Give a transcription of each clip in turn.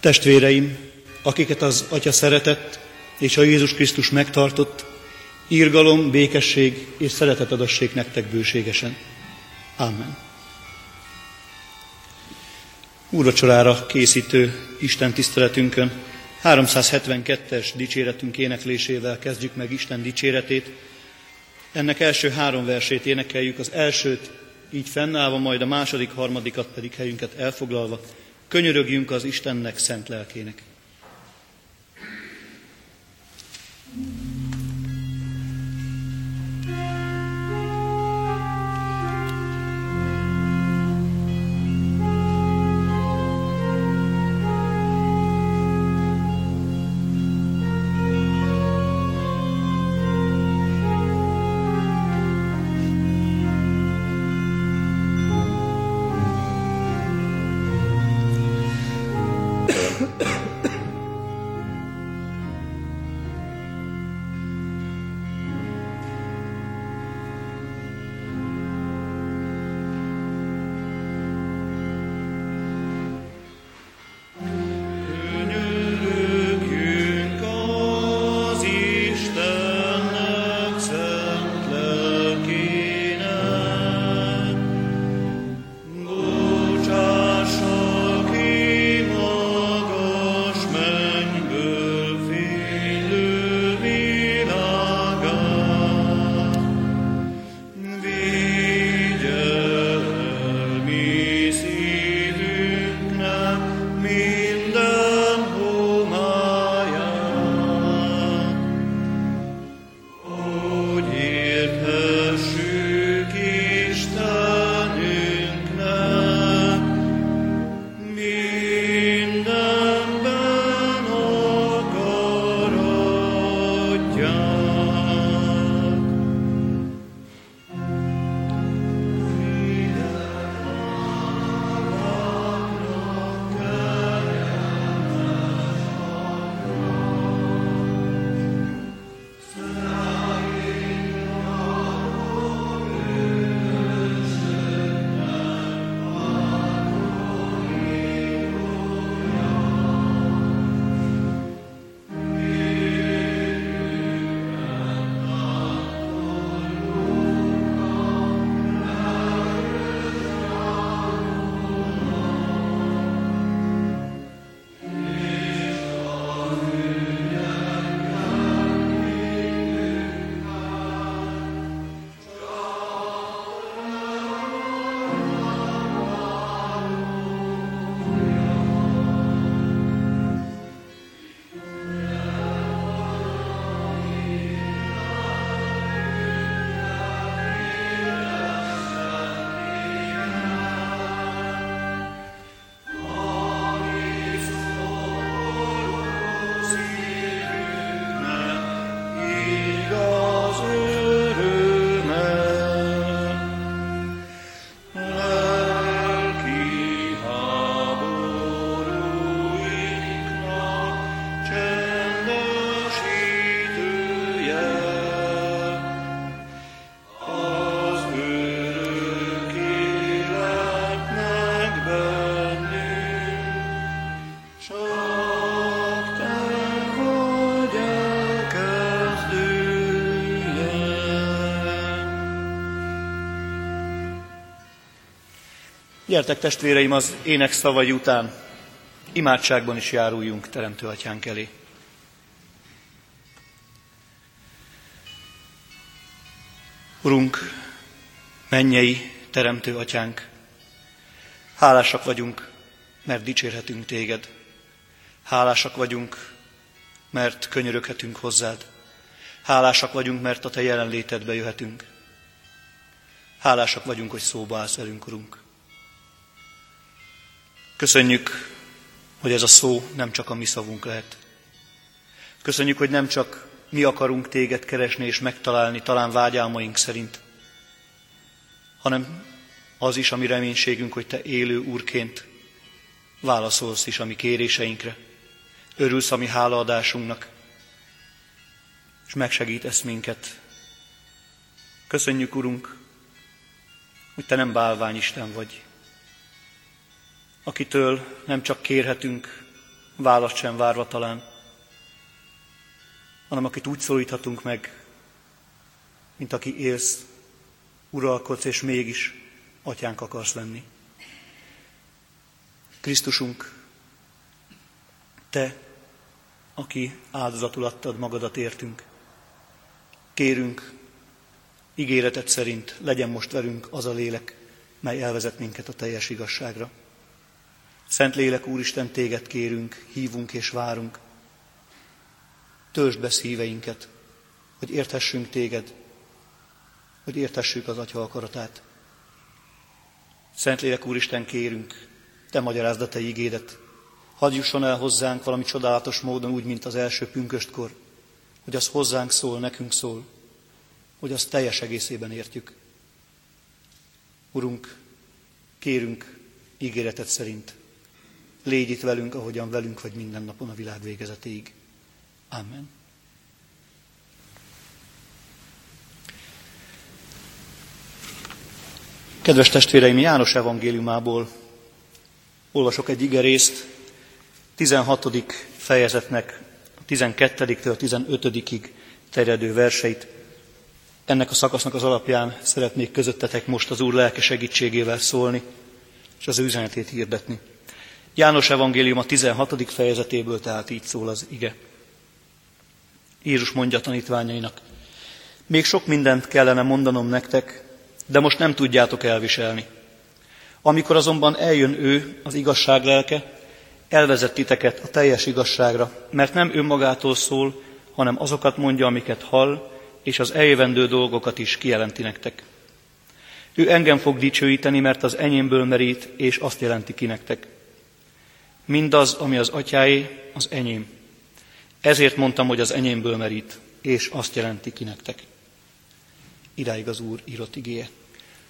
Testvéreim, akiket az Atya szeretett, és a Jézus Krisztus megtartott, írgalom, békesség és szeretet adassék nektek bőségesen. Amen. Úrvacsorára készítő Isten tiszteletünkön 372-es dicséretünk éneklésével kezdjük meg Isten dicséretét. Ennek első három versét énekeljük, az elsőt így fennállva, majd a második, harmadikat pedig helyünket elfoglalva. Könyörögjünk az Istennek szent lelkének. Gyertek testvéreim az ének szavai után, imádságban is járuljunk Teremtő Atyánk elé. Urunk, mennyei Teremtő Atyánk, hálásak vagyunk, mert dicsérhetünk Téged. Hálásak vagyunk, mert könyöröghetünk hozzád. Hálásak vagyunk, mert a Te jelenlétedbe jöhetünk. Hálásak vagyunk, hogy szóba állsz velünk, Urunk. Köszönjük, hogy ez a szó nem csak a mi szavunk lehet. Köszönjük, hogy nem csak mi akarunk téged keresni és megtalálni, talán vágyálmaink szerint, hanem az is a mi reménységünk, hogy te élő Úrként válaszolsz is a mi kéréseinkre. Örülsz a mi hálaadásunknak, és megsegítesz minket. Köszönjük, Urunk, hogy te nem bálványisten vagy, akitől nem csak kérhetünk, választ sem várva talán, hanem akit úgy szólíthatunk meg, mint aki élsz, uralkodsz, és mégis atyánk akarsz lenni. Krisztusunk, te, aki áldozatul adtad magadat értünk, kérünk, ígéreted szerint legyen most velünk az a lélek, mely elvezet minket a teljes igazságra. Szent lélek, Úristen, téged kérünk, hívunk és várunk. Töltsd be szíveinket, hogy érthessünk téged, hogy érthessük az atya akaratát. Szent lélek, Úristen, kérünk, te magyarázd a te igédet. Hadd jusson el hozzánk valami csodálatos módon, úgy, mint az első pünköstkor, hogy az hozzánk szól, nekünk szól, hogy azt teljes egészében értjük. Urunk, kérünk ígéreted szerint, légy itt velünk, ahogyan velünk vagy minden napon a világ végezetéig. Amen. Kedves testvéreim, János evangéliumából olvasok egy igerészt, 16. fejezetnek 12-től 15-ig terjedő verseit. Ennek a szakasznak az alapján szeretnék közöttetek most az Úr lelke segítségével szólni, és az ő üzenetét hirdetni. János evangélium a 16. fejezetéből, tehát így szól az ige. Jézus mondja tanítványainak: még sok mindent kellene mondanom nektek, de most nem tudjátok elviselni. Amikor azonban eljön ő, az igazság lelke, elvezet titeket a teljes igazságra, mert nem önmagától szól, hanem azokat mondja, amiket hall, és az eljövendő dolgokat is kijelenti nektek. Ő engem fog dicsőíteni, mert az enyémből merít, és azt jelenti ki nektek. Mindaz, ami az atyáé, az enyém. Ezért mondtam, hogy az enyémből merít, és azt jelenti ki nektek. Idáig az Úr írott igéje.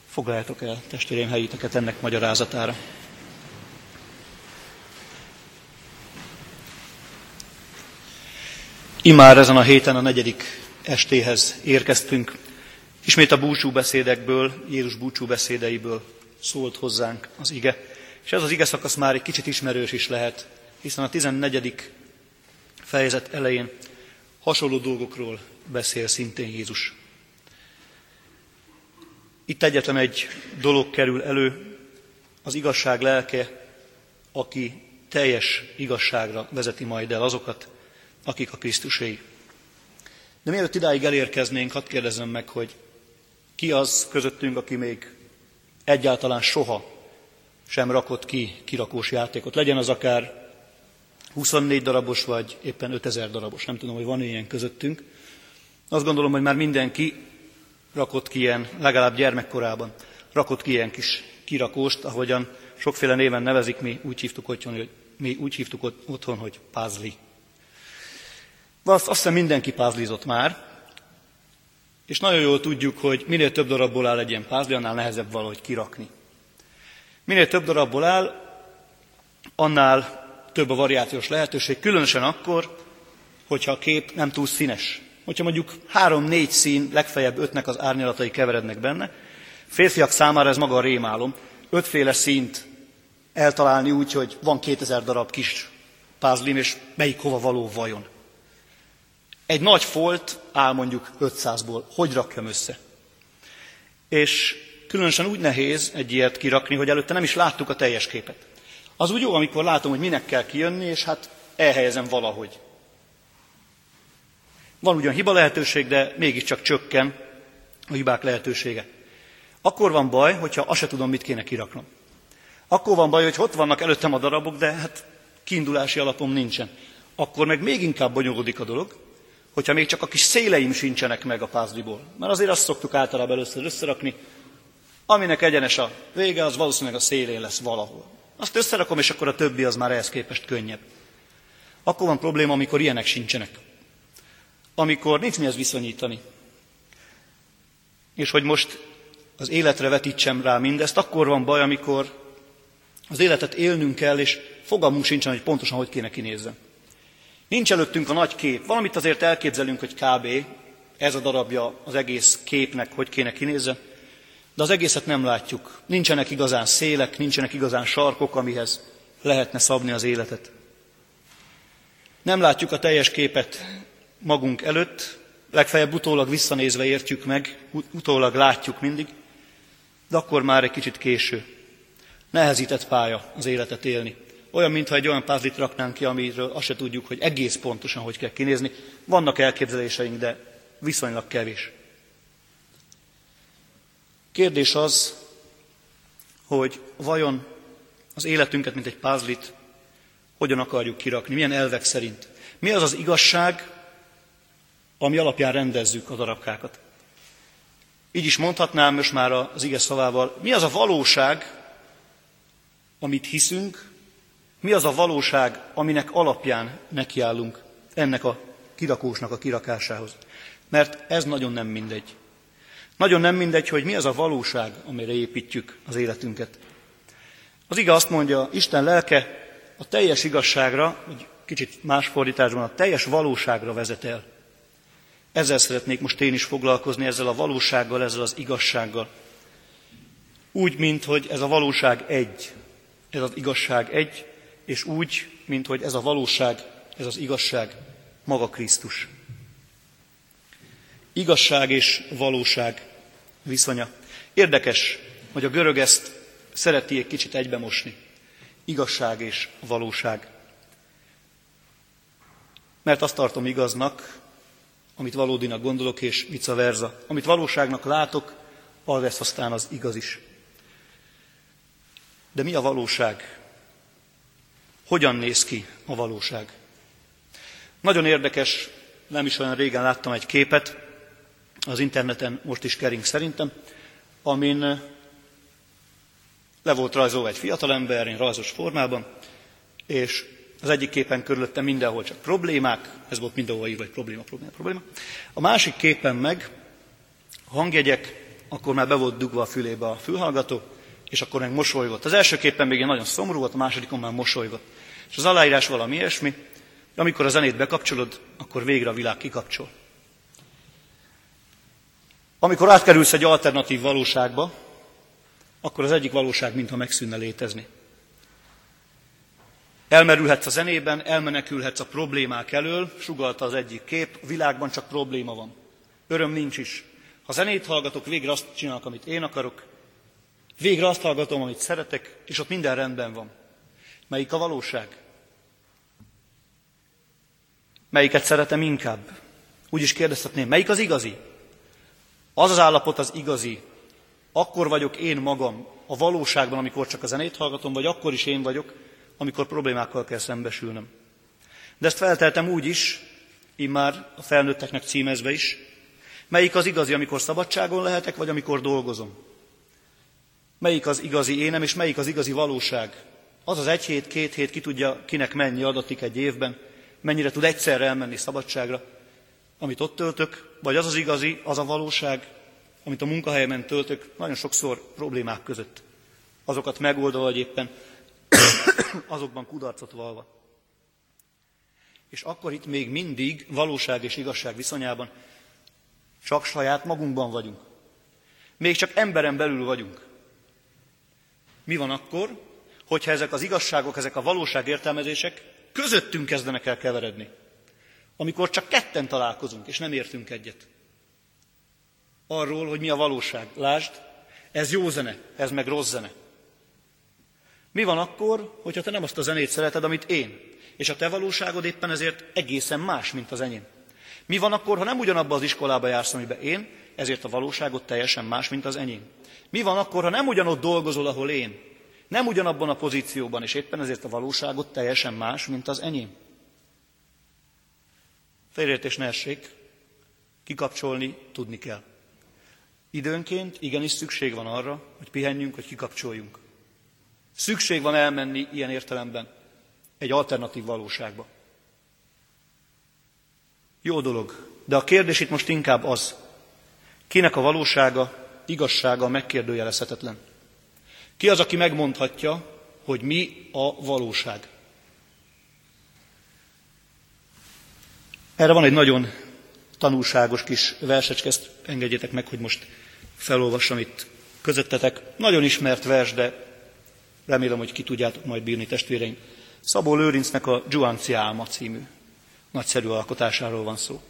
Foglaljátok el, testvéreim, helyiteket ennek magyarázatára. Immár ezen a héten a negyedik estéhez érkeztünk. Ismét a búcsúbeszédekből, Jézus búcsúbeszédeiből szólt hozzánk az ige. És ez az ige szakasz már egy kicsit ismerős is lehet, hiszen a 14. fejezet elején hasonló dolgokról beszél szintén Jézus. Itt egyetlen egy dolog kerül elő, az igazság lelke, aki teljes igazságra vezeti majd el azokat, akik a Krisztusé. De mielőtt idáig elérkeznénk, hadd kérdezzem meg, hogy ki az közöttünk, aki még egyáltalán soha sem rakott ki kirakós játékot. Legyen az akár 24 darabos, vagy éppen 5000 darabos. Nem tudom, hogy van ilyen közöttünk. Azt gondolom, hogy már mindenki rakott ki ilyen, legalább gyermekkorában, rakott ki ilyen kis kirakóst, ahogyan sokféle néven nevezik, mi úgy hívtuk otthon, hogy pázli. Azt hiszem mindenki pázlizott már, és nagyon jól tudjuk, hogy minél több darabból áll egy ilyen pázli, annál nehezebb valahogy kirakni. Minél több darabból áll, annál több a variációs lehetőség, különösen akkor, hogyha a kép nem túl színes. Hogyha mondjuk 3-4 szín, legfeljebb 5-nek az árnyalatai keverednek benne, férfiak számára ez maga a rémálom, 5 színt eltalálni úgy, hogy van 2000 darab kis pázlim, és melyik hova való vajon. Egy nagy folt áll mondjuk 500-ból. Hogy rakjam össze? És különösen úgy nehéz egy ilyet kirakni, hogy előtte nem is láttuk a teljes képet. Az úgy jó, amikor látom, hogy minek kell kijönni, és hát elhelyezem valahogy. Van ugyan hiba lehetőség, de mégiscsak csökken a hibák lehetősége. Akkor van baj, hogyha azt se tudom, mit kéne kiraknom. Akkor van baj, hogy ott vannak előttem a darabok, de hát kiindulási alapom nincsen. Akkor meg még inkább bonyolódik a dolog, hogyha még csak a kis széleim sincsenek meg a pázliból. Mert azért azt szoktuk általában először összerakni, aminek egyenes a vége, az valószínűleg a szélén lesz valahol. Azt összerakom, és akkor a többi az már ehhez képest könnyebb. Akkor van probléma, amikor ilyenek sincsenek. Amikor nincs mihez viszonyítani. És hogy most az életre vetítsem rá mindezt, akkor van baj, amikor az életet élnünk kell, és fogalmunk sincsen, hogy pontosan hogy kéne kinézzen. Nincs előttünk a nagy kép. Valamit azért elképzelünk, hogy kb. Ez a darabja az egész képnek, hogy kéne kinézzen, de az egészet nem látjuk. Nincsenek igazán szélek, nincsenek igazán sarkok, amihez lehetne szabni az életet. Nem látjuk a teljes képet magunk előtt, legfeljebb utólag visszanézve értjük meg, utólag látjuk mindig, de akkor már egy kicsit késő. Nehezített pálya az életet élni. Olyan, mintha egy olyan pázlit raknánk ki, amiről azt se tudjuk, hogy egész pontosan hogy kell kinézni. Vannak elképzeléseink, de viszonylag kevés. Kérdés az, hogy vajon az életünket, mint egy pázlit, hogyan akarjuk kirakni, milyen elvek szerint. Mi az az igazság, ami alapján rendezzük a darabkákat. Így is mondhatnám most már az ige szavával, mi az a valóság, amit hiszünk, mi az a valóság, aminek alapján nekiállunk ennek a kirakósnak a kirakásához. Mert ez nagyon nem mindegy. Nagyon nem mindegy, hogy mi az a valóság, amire építjük az életünket. Az ige azt mondja, Isten lelke a teljes igazságra, egy kicsit más fordításban, a teljes valóságra vezet el. Ezzel szeretnék most én is foglalkozni, ezzel a valósággal, ezzel az igazsággal. Úgy, mint hogy ez a valóság egy, ez az igazság egy, és úgy, mint hogy ez a valóság, ez az igazság maga Krisztus. Igazság és valóság viszonya. Érdekes, hogy a görög ezt szereti egy kicsit egybemosni. Igazság és valóság. Mert azt tartom igaznak, amit valódinak gondolok, és vice versa. Amit valóságnak látok, az lesz aztán az igaz is. De mi a valóság? Hogyan néz ki a valóság? Nagyon érdekes, nem is olyan régen láttam egy képet, az interneten most is kering szerintem, amin le volt rajzolva egy fiatalember, rajzos formában, és az egyik képen körülötte mindenhol csak problémák, ez volt mindenhol írva, hogy probléma. A másik képen meg hangjegyek, akkor már be volt dugva a fülébe a fülhallgató, és akkor meg mosolygott. Az első képen még ilyen nagyon szomorú volt, a másodikon már mosolygott. És az aláírás valami ilyesmi, de amikor a zenét bekapcsolod, akkor végre a világ kikapcsol. Amikor átkerülsz egy alternatív valóságba, akkor az egyik valóság mintha megszűnne létezni. Elmerülhetsz a zenében, elmenekülhetsz a problémák elől, sugallta az egyik kép, a világban csak probléma van. Öröm nincs is. Ha zenét hallgatok, végre azt csinálok, amit én akarok, végre azt hallgatom, amit szeretek, és ott minden rendben van. Melyik a valóság? Melyiket szeretem inkább? Úgy is kérdezhetném, melyik az igazi? Az az állapot az igazi. Akkor vagyok én magam a valóságban, amikor csak a zenét hallgatom, vagy akkor is én vagyok, amikor problémákkal kell szembesülnöm. De ezt felteltem úgy is, immár a felnőtteknek címezve is, melyik az igazi, amikor szabadságon lehetek, vagy amikor dolgozom. Melyik az igazi énem, és melyik az igazi valóság. Az az egy hét, két hét, ki tudja, kinek mennyi adatik egy évben, mennyire tud egyszerre elmenni szabadságra, amit ott töltök, vagy az az igazi, az a valóság, amit a munkahelyemen töltök, nagyon sokszor problémák között. Azokat megoldva, vagy éppen azokban kudarcot vallva. És akkor itt még mindig valóság és igazság viszonyában csak saját magunkban vagyunk. Még csak emberen belül vagyunk. Mi van akkor, hogyha ezek az igazságok, ezek a valóság értelmezések közöttünk kezdenek el keveredni? Amikor csak ketten találkozunk, és nem értünk egyet. Arról, hogy mi a valóság. Lásd, ez jó zene, ez meg rossz zene. Mi van akkor, hogyha te nem azt a zenét szereted, amit én, és a te valóságod éppen ezért egészen más, mint az enyém? Mi van akkor, ha nem ugyanabba az iskolába jársz, amiben én, ezért a valóságod teljesen más, mint az enyém? Mi van akkor, ha nem ugyanott dolgozol, ahol én, nem ugyanabban a pozícióban, és éppen ezért a valóságod teljesen más, mint az enyém? Félreértés ne essék, kikapcsolni tudni kell. Időnként igenis szükség van arra, hogy pihenjünk, hogy kikapcsoljunk. Szükség van elmenni ilyen értelemben egy alternatív valóságba. Jó dolog, de a kérdés itt most inkább az, kinek a valósága, igazsága megkérdőjelezhetetlen. Ki az, aki megmondhatja, hogy mi a valóság? Erre van egy nagyon tanulságos kis versecske, ezt engedjétek meg, hogy most felolvassam itt közöttetek. Nagyon ismert vers, de remélem, hogy ki tudjátok majd bírni, testvéreim. Szabó Lőrincnek a Dzsuancia álma című nagyszerű alkotásáról van szó.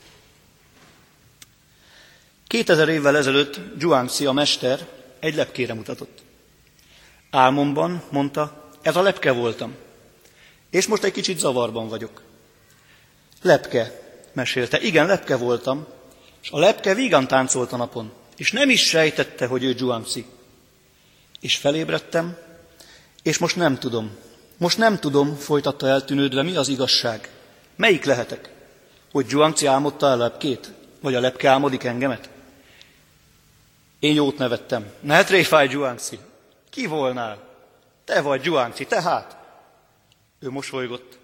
2000 évvel ezelőtt Dzsuangzi a mester egy lepkére mutatott. Álmomban, mondta, ez a lepke voltam, és most egy kicsit zavarban vagyok. Lepke, mesélte, igen, lepke voltam, és a lepke vígan táncolt a napon, és nem is sejtette, hogy ő Dzsuangzi. És felébredtem, és most nem tudom, folytatta eltűnődve, mi az igazság. Melyik lehetek? Hogy Dzsuangzi álmodta a lepkét? Vagy a lepke álmodik engemet? Én jót nevettem. Ne tréfálj, Dzsuangzi! Ki volnál? Te vagy, Dzsuangzi, tehát! Ő mosolygott.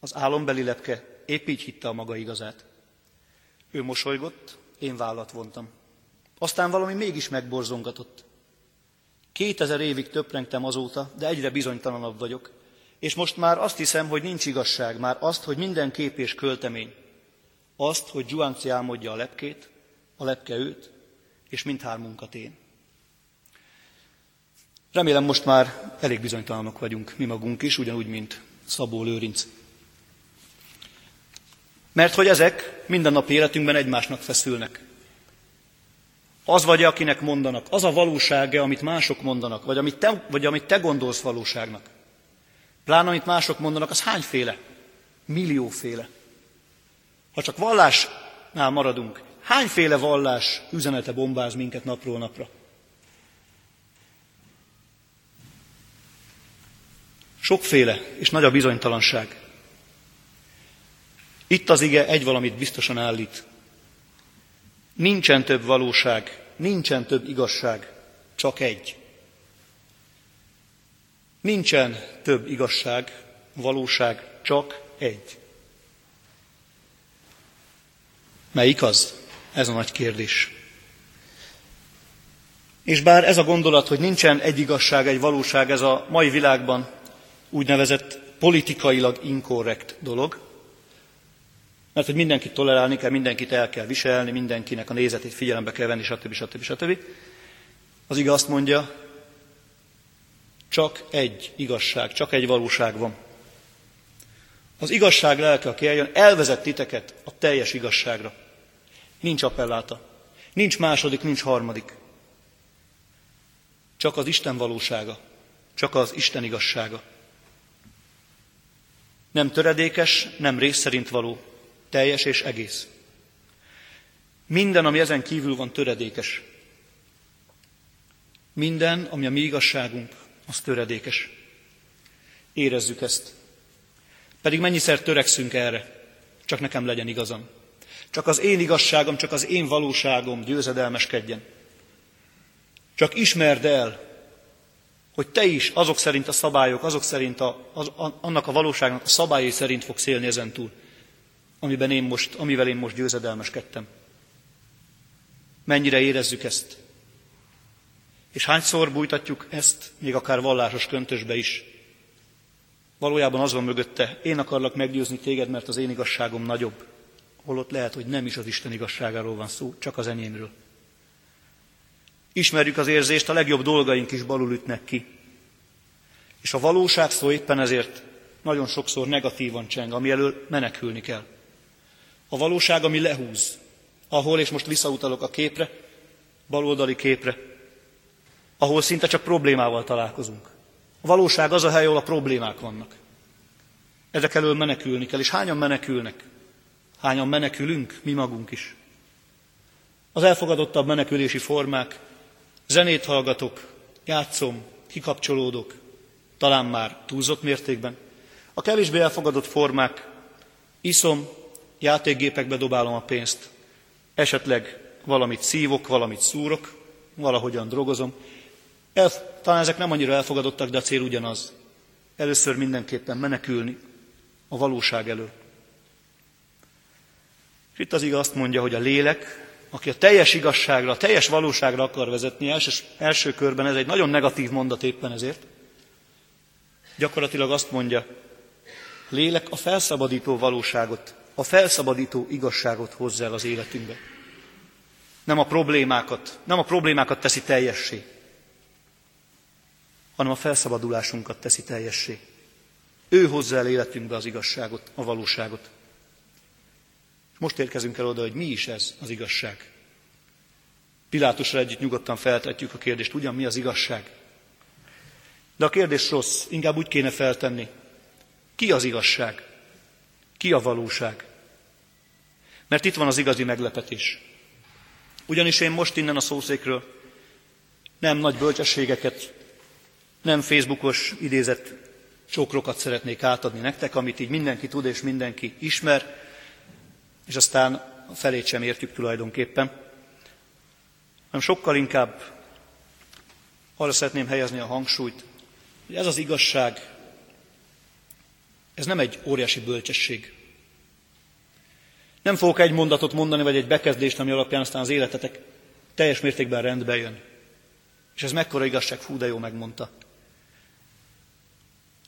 Az álombeli lepke épp így hitte a maga igazát. Ő mosolygott, én vállat vontam. Aztán valami mégis megborzongatott. 2000 évig töprengtem azóta, de egyre bizonytalanabb vagyok. És most már azt hiszem, hogy nincs igazság, már azt, hogy minden kép és költemény. Azt, hogy Dzsuangzi álmodja a lepkét, a lepke őt, és mindhármunkat én. Remélem most már elég bizonytalanok vagyunk, mi magunk is, ugyanúgy, mint Szabó Lőrinc. Mert hogy ezek mindennapi életünkben egymásnak feszülnek. Az vagy, akinek mondanak, az a valósága, amit mások mondanak, vagy amit te gondolsz valóságnak. Pláne, amit mások mondanak, az hányféle? Millióféle. Ha csak vallásnál maradunk, hányféle vallás üzenete bombáz minket napról napra? Sokféle, és nagy a bizonytalanság. Itt az ige egy valamit biztosan állít. Nincsen több valóság, nincsen több igazság, csak egy. Nincsen több igazság, valóság, csak egy. Melyik az? Ez a nagy kérdés. És bár ez a gondolat, hogy nincsen egy igazság, egy valóság, ez a mai világban úgynevezett politikailag inkorrekt dolog, mert hogy mindenkit tolerálni kell, mindenkit el kell viselni, mindenkinek a nézetét figyelembe kell venni, stb. Az ige azt mondja, csak egy igazság, csak egy valóság van. Az igazság lelke, aki eljön, elvezet titeket a teljes igazságra. Nincs appelláta, nincs második, nincs harmadik. Csak az Isten valósága, csak az Isten igazsága. Nem töredékes, nem rész szerint való, teljes és egész. Minden, ami ezen kívül van, töredékes. Minden, ami a mi igazságunk, az töredékes. Érezzük ezt. Pedig mennyiszer törekszünk erre, csak nekem legyen igazam. Csak az én igazságom, csak az én valóságom győzedelmeskedjen. Csak ismerd el, hogy te is azok szerint a szabályok, azok szerint annak a valóságnak a szabályai szerint fogsz élni ezentúl, amivel én most győzedelmeskedtem. Mennyire érezzük ezt? És hányszor bújtatjuk ezt, még akár vallásos köntösbe is? Valójában az van mögötte, én akarlak meggyőzni téged, mert az én igazságom nagyobb. Holott lehet, hogy nem is az Isten igazságáról van szó, csak az enyémről. Ismerjük az érzést, a legjobb dolgaink is balul ütnek ki. És a valóság szó éppen ezért nagyon sokszor negatívan cseng, ami elől menekülni kell. A valóság, ami lehúz, ahol, és most visszautalok a képre, baloldali képre, ahol szinte csak problémával találkozunk. A valóság az a hely, ahol a problémák vannak. Ezek elől menekülni kell, és hányan menekülnek? Hányan menekülünk? Mi magunk is. Az elfogadottabb menekülési formák, zenét hallgatok, játszom, kikapcsolódok, talán már túlzott mértékben. A kevésbé elfogadott formák, iszom, játékgépekbe dobálom a pénzt, esetleg valamit szívok, valamit szúrok, valahogyan drogozom. Talán ezek nem annyira elfogadottak, de a cél ugyanaz. Először mindenképpen menekülni a valóság elől. És itt az ige azt mondja, hogy a lélek, aki a teljes igazságra, a teljes valóságra akar vezetni, első körben ez egy nagyon negatív mondat éppen ezért, gyakorlatilag azt mondja, lélek a felszabadító valóságot, a felszabadító igazságot hozza el az életünkbe. Nem a problémákat teszi teljessé, hanem a felszabadulásunkat teszi teljessé. Ő hozza el életünkbe az igazságot, a valóságot. Most érkezünk el oda, hogy mi is ez az igazság. Pilátusra együtt nyugodtan feltetjük a kérdést, ugyan mi az igazság? De a kérdés rossz, inkább úgy kéne feltenni. Ki az igazság? Ki a valóság? Mert itt van az igazi meglepetés. Ugyanis én most innen a szószékről nem nagy bölcsességeket, nem Facebookos idézett csokrokat szeretnék átadni nektek, amit így mindenki tud és mindenki ismer, és aztán a felét sem értjük tulajdonképpen. Hanem sokkal inkább arra szeretném helyezni a hangsúlyt, hogy ez az igazság, ez nem egy óriási bölcsesség. Nem fogok egy mondatot mondani, vagy egy bekezdést, ami alapján aztán az életetek teljes mértékben rendbe jön. És ez mekkora igazság, fú, de jó megmondta.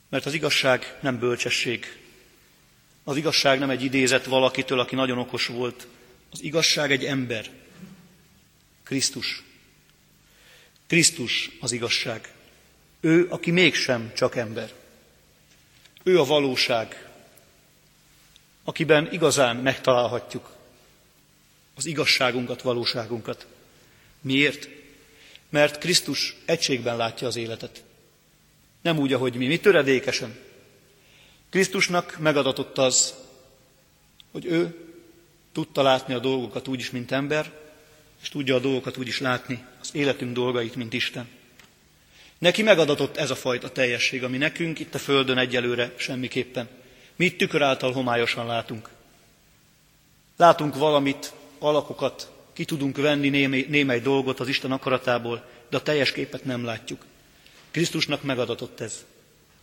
Mert az igazság nem bölcsesség. Az igazság nem egy idézet valakitől, aki nagyon okos volt. Az igazság egy ember. Krisztus. Krisztus az igazság. Ő, aki mégsem csak ember. Ő a valóság, akiben igazán megtalálhatjuk az igazságunkat, valóságunkat. Miért? Mert Krisztus egységben látja az életet. Nem úgy, ahogy mi töredékesen. Krisztusnak megadatott az, hogy ő tudta látni a dolgokat úgy is, mint ember, és tudja a dolgokat úgy is látni, az életünk dolgait, mint Isten. Neki megadatott ez a fajta teljesség, ami nekünk itt a Földön egyelőre semmiképpen. Mi itt tükör által homályosan látunk. Látunk valamit, alakokat, ki tudunk venni némely dolgot az Isten akaratából, de a teljes képet nem látjuk. Krisztusnak megadatott ez.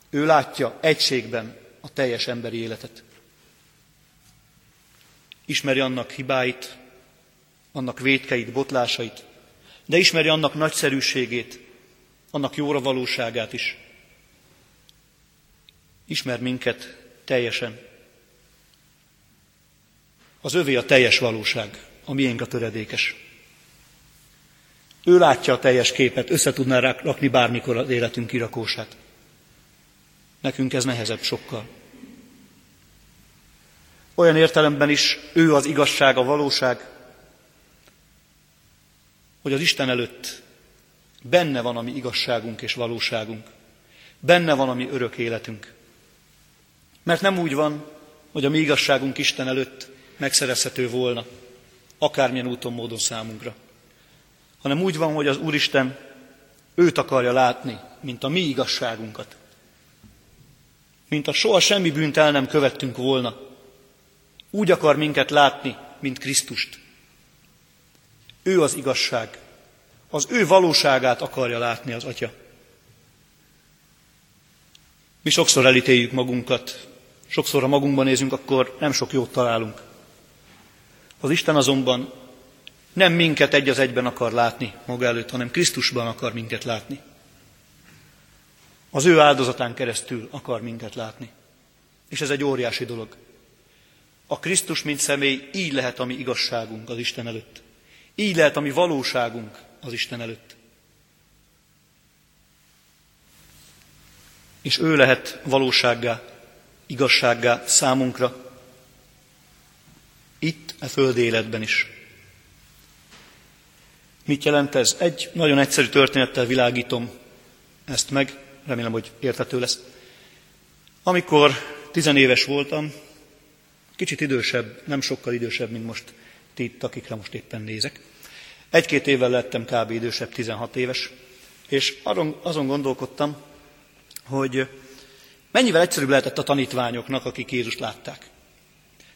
Ő látja egységben a teljes emberi életet. Ismeri annak hibáit, annak vétkeit, botlásait, de ismeri annak nagyszerűségét, annak jóra valóságát is. Ismer minket teljesen. Az övé a teljes valóság, a miénk a töredékes. Ő látja a teljes képet, össze tudná rakni bármikor az életünk kirakósát. Nekünk ez nehezebb sokkal. Olyan értelemben is ő az igazság, a valóság, hogy az Isten előtt benne van a mi igazságunk és valóságunk. Benne van a mi örök életünk. Mert nem úgy van, hogy a mi igazságunk Isten előtt megszerezhető volna, akármilyen úton, módon számunkra. Hanem úgy van, hogy az Úristen őt akarja látni, mint a mi igazságunkat. Mint a soha semmi bűnt el nem követtünk volna. Úgy akar minket látni, mint Krisztust. Ő az igazság. Az ő valóságát akarja látni az Atya. Mi sokszor elítéljük magunkat, sokszor ha magunkban nézünk, akkor nem sok jót találunk. Az Isten azonban nem minket egy az egyben akar látni maga előtt, hanem Krisztusban akar minket látni. Az ő áldozatán keresztül akar minket látni. És ez egy óriási dolog. A Krisztus, mint személy, így lehet a mi igazságunk az Isten előtt. Így lehet a mi valóságunk az Isten előtt. És ő lehet valósággá, igazsággá számunkra, itt, a földi életben is. Mit jelent ez? Egy nagyon egyszerű történettel világítom ezt meg, remélem, hogy érthető lesz. Amikor 10 éves voltam, kicsit idősebb, nem sokkal idősebb, mint most ti itt, akikre most éppen nézek. 1-2 évvel lettem kb. Idősebb, 16 éves, és azon gondolkodtam, hogy mennyivel egyszerűbb lehetett a tanítványoknak, akik Jézust látták.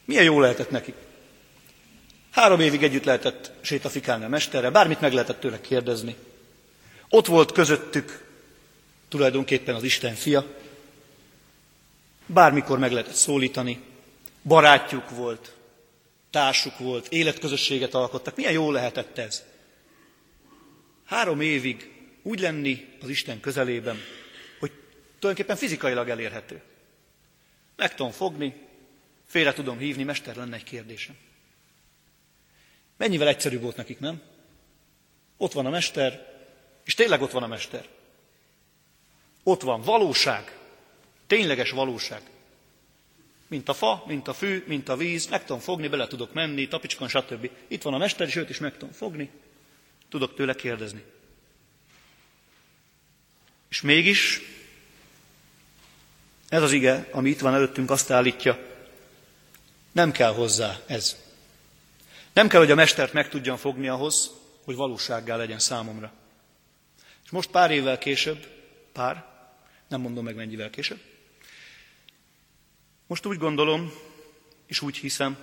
Milyen jó lehetett nekik. 3 évig együtt lehetett sétafikálni a mesterre, bármit meg lehetett tőle kérdezni. Ott volt közöttük tulajdonképpen az Isten fia, bármikor meg lehetett szólítani, barátjuk volt, társuk volt, életközösséget alkottak. Milyen jó lehetett ez. 3 évig úgy lenni az Isten közelében, hogy tulajdonképpen fizikailag elérhető. Meg tudom fogni, félre tudom hívni, mester, lenne egy kérdésem. Mennyivel egyszerűbb volt nekik, nem? Ott van a mester, és tényleg ott van a mester. Ott van valóság, tényleges valóság. Mint a fa, mint a fű, mint a víz, meg tudom fogni, bele tudok menni, tapicskon, stb. Itt van a mester, és őt is meg tudom fogni, tudok tőle kérdezni. És mégis ez az ige, ami itt van előttünk, azt állítja, nem kell hozzá ez. Nem kell, hogy a mestert meg tudjam fogni ahhoz, hogy valósággá legyen számomra. És most pár évvel később, nem mondom meg mennyivel később, most úgy gondolom, és úgy hiszem,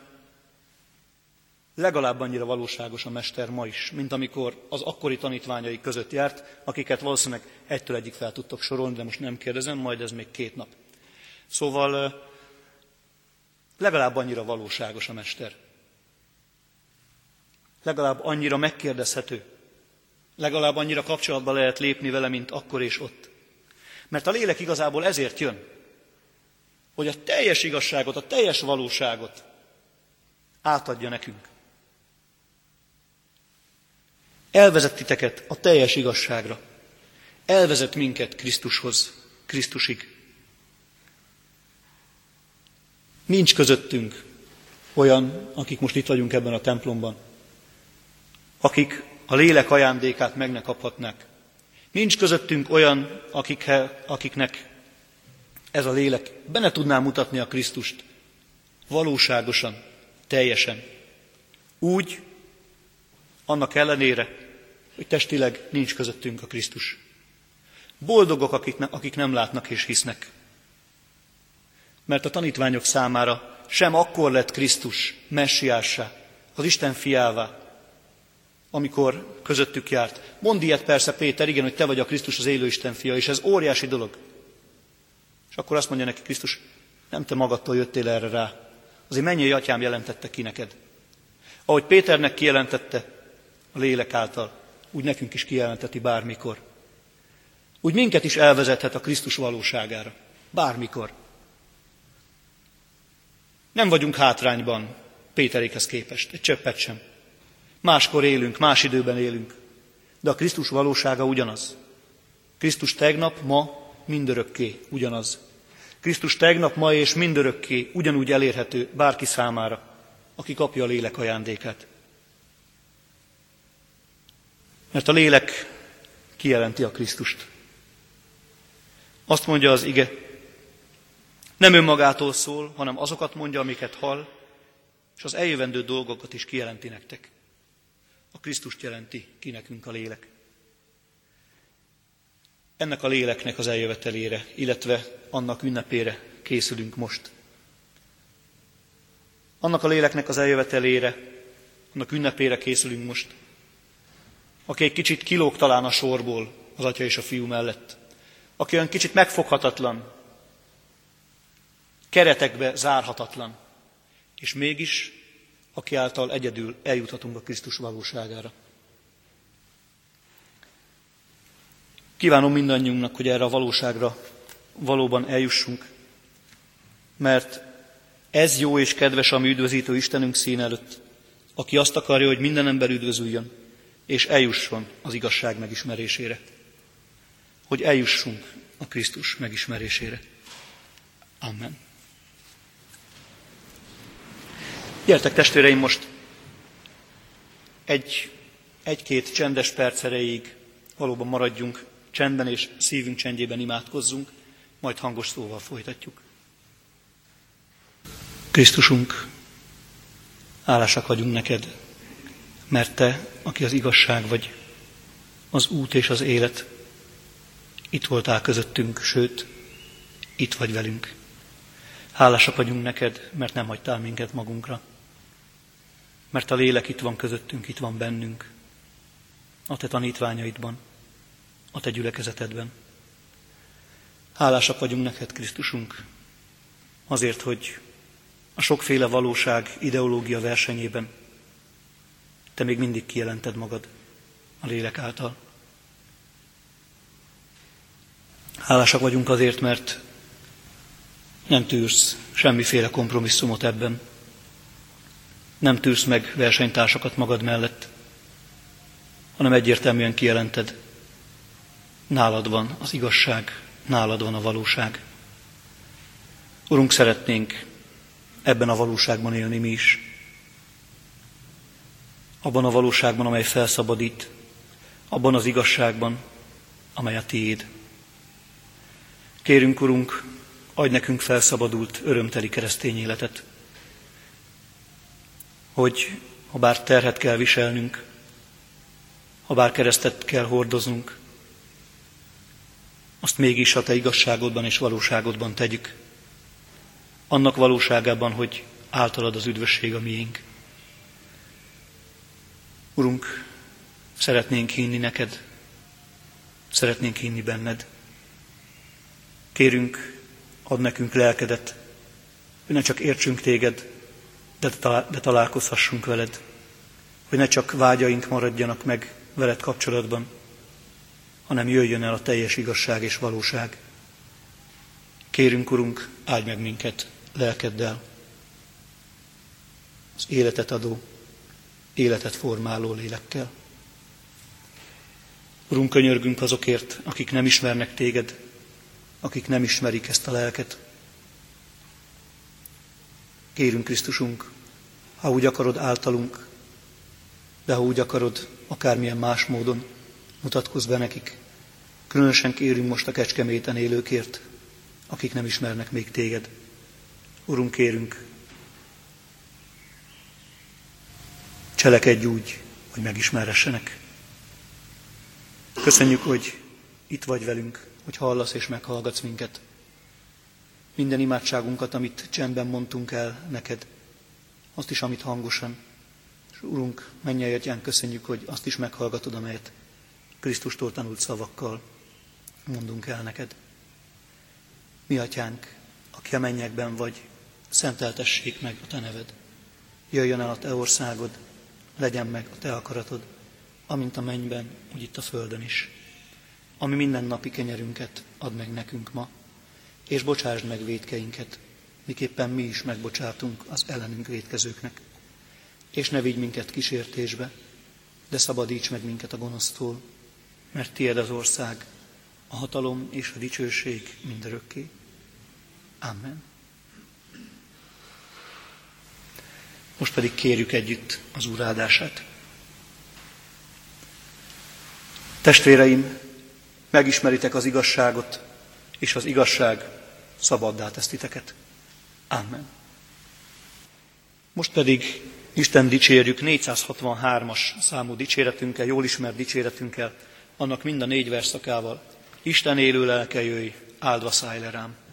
legalább annyira valóságos a mester ma is, mint amikor az akkori tanítványai között járt, akiket valószínűleg egytől egyik fel tudtok sorolni, de most nem kérdezem, majd ez még 2 nap. Szóval legalább annyira valóságos a mester. Legalább annyira megkérdezhető. Legalább annyira kapcsolatba lehet lépni vele, mint akkor és ott. Mert a lélek igazából ezért jön, hogy a teljes igazságot, a teljes valóságot átadja nekünk. Elvezet titeket a teljes igazságra. Elvezet minket Krisztushoz, Krisztusig. Nincs közöttünk olyan, akik most itt vagyunk ebben a templomban, akik a lélek ajándékát meg ne kaphatnák. Nincs közöttünk olyan, akiknek ez a lélek be ne tudná mutatni a Krisztust valóságosan, teljesen. Úgy, annak ellenére, hogy testileg nincs közöttünk a Krisztus. Boldogok, akik nem látnak és hisznek. Mert a tanítványok számára sem akkor lett Krisztus messiássá, az Isten fiává, amikor közöttük járt. Mondd ilyet persze, Péter, igen, hogy te vagy a Krisztus, az élő Isten fia, és ez óriási dolog. És akkor azt mondja neki Krisztus, nem te magadtól jöttél erre rá, az én mennyei atyám jelentette ki neked. Ahogy Péternek kijelentette a lélek által, úgy nekünk is kijelenteti bármikor. Úgy minket is elvezethet a Krisztus valóságára. Bármikor. Nem vagyunk hátrányban Péterékhez képest, egy csöppet sem. Máskor élünk, más időben élünk, de a Krisztus valósága ugyanaz. Krisztus tegnap, ma, mindörökké ugyanaz. Krisztus tegnap, ma és mindörökké ugyanúgy elérhető bárki számára, aki kapja a lélek ajándékát. Mert a lélek kijelenti a Krisztust. Azt mondja az ige, nem önmagától szól, hanem azokat mondja, amiket hall, és az eljövendő dolgokat is kijelenti nektek. A Krisztust jelenti ki nekünk a lélek. Ennek a léleknek az eljövetelére, illetve annak ünnepére készülünk most. Annak a léleknek az eljövetelére, annak ünnepére készülünk most, aki egy kicsit kilóg talán a sorból az atya és a fiú mellett, aki olyan kicsit megfoghatatlan, keretekbe zárhatatlan, és mégis aki által egyedül eljuthatunk a Krisztus valóságára. Kívánom mindannyiunknak, hogy erre a valóságra valóban eljussunk, mert ez jó és kedves a mi üdvözítő Istenünk szín előtt, aki azt akarja, hogy minden ember üdvözüljön, és eljusson az igazság megismerésére. Hogy eljussunk a Krisztus megismerésére. Amen. Gyertek testvéreim, most egy-két csendes perc erejéig valóban maradjunk csendben, és szívünk csendjében imádkozzunk, majd hangos szóval folytatjuk. Krisztusunk, hálásak vagyunk neked, mert te, aki az igazság vagy, az út és az élet, itt voltál közöttünk, sőt, itt vagy velünk. Hálásak vagyunk neked, mert nem hagytál minket magunkra. Mert a lélek itt van közöttünk, itt van bennünk, a te tanítványaidban, a te gyülekezetedben. Hálásak vagyunk neked, Krisztusunk, azért, hogy a sokféle valóság ideológia versenyében te még mindig kijelented magad a lélek által. Hálásak vagyunk azért, mert nem tűrsz semmiféle kompromisszumot ebben. Nem tűrsz meg versenytársakat magad mellett, hanem egyértelműen kijelented, nálad van az igazság, nálad van a valóság. Urunk, szeretnénk ebben a valóságban élni mi is. Abban a valóságban, amely felszabadít, abban az igazságban, amely a tiéd. Kérünk, Urunk, adj nekünk felszabadult, örömteli keresztény életet, hogy ha bár terhet kell viselnünk, ha bár keresztet kell hordoznunk, azt mégis a Te igazságodban és valóságodban tegyük, annak valóságában, hogy általad az üdvösség a miénk. Urunk, szeretnénk hinni neked, szeretnénk hinni benned. Kérünk, add nekünk lelkedet, hogy ne csak értsünk téged, de találkozhassunk veled, hogy ne csak vágyaink maradjanak meg veled kapcsolatban, hanem jöjjön el a teljes igazság és valóság. Kérünk, Urunk, áld meg minket lelkeddel, az életet adó, életet formáló lélekkel. Urunk, könyörgünk azokért, akik nem ismernek téged, akik nem ismerik ezt a lelket. Kérünk, Krisztusunk, ha úgy akarod általunk, de ha úgy akarod, akármilyen más módon, mutatkozz be nekik. Különösen kérünk most a Kecskeméten élőkért, akik nem ismernek még téged. Urunk, kérünk, cselekedj úgy, hogy megismerhessenek. Köszönjük, hogy itt vagy velünk, hogy hallasz és meghallgatsz minket. Minden imádságunkat, amit csendben mondtunk el neked, azt is, amit hangosan. És Urunk, mennyei Atyánk, köszönjük, hogy azt is meghallgatod, amelyet Krisztustól tanult szavakkal mondunk el neked. Mi Atyánk, aki a mennyekben vagy, szenteltessék meg a Te neved. Jöjjön el a Te országod, legyen meg a Te akaratod, amint a mennyben, úgy itt a földön is. Ami mindennapi kenyerünket add meg nekünk ma, és bocsásd meg vétkeinket, miképpen mi is megbocsátunk az ellenünk vétkezőknek. És ne vigy minket kísértésbe, de szabadíts meg minket a gonosztól, mert tiéd az ország, a hatalom és a dicsőség mindörökké. Amen. Most pedig kérjük együtt az Úr áldását. Testvéreim, megismeritek az igazságot, és az igazság szabaddá tesz titeket. Amen. Most pedig Isten dicsérjük 463-as számú dicséretünkkel, jól ismert dicséretünkkel, annak mind a 4 verszakával. Isten élő lelke, jöjj, áldva szállj le rám!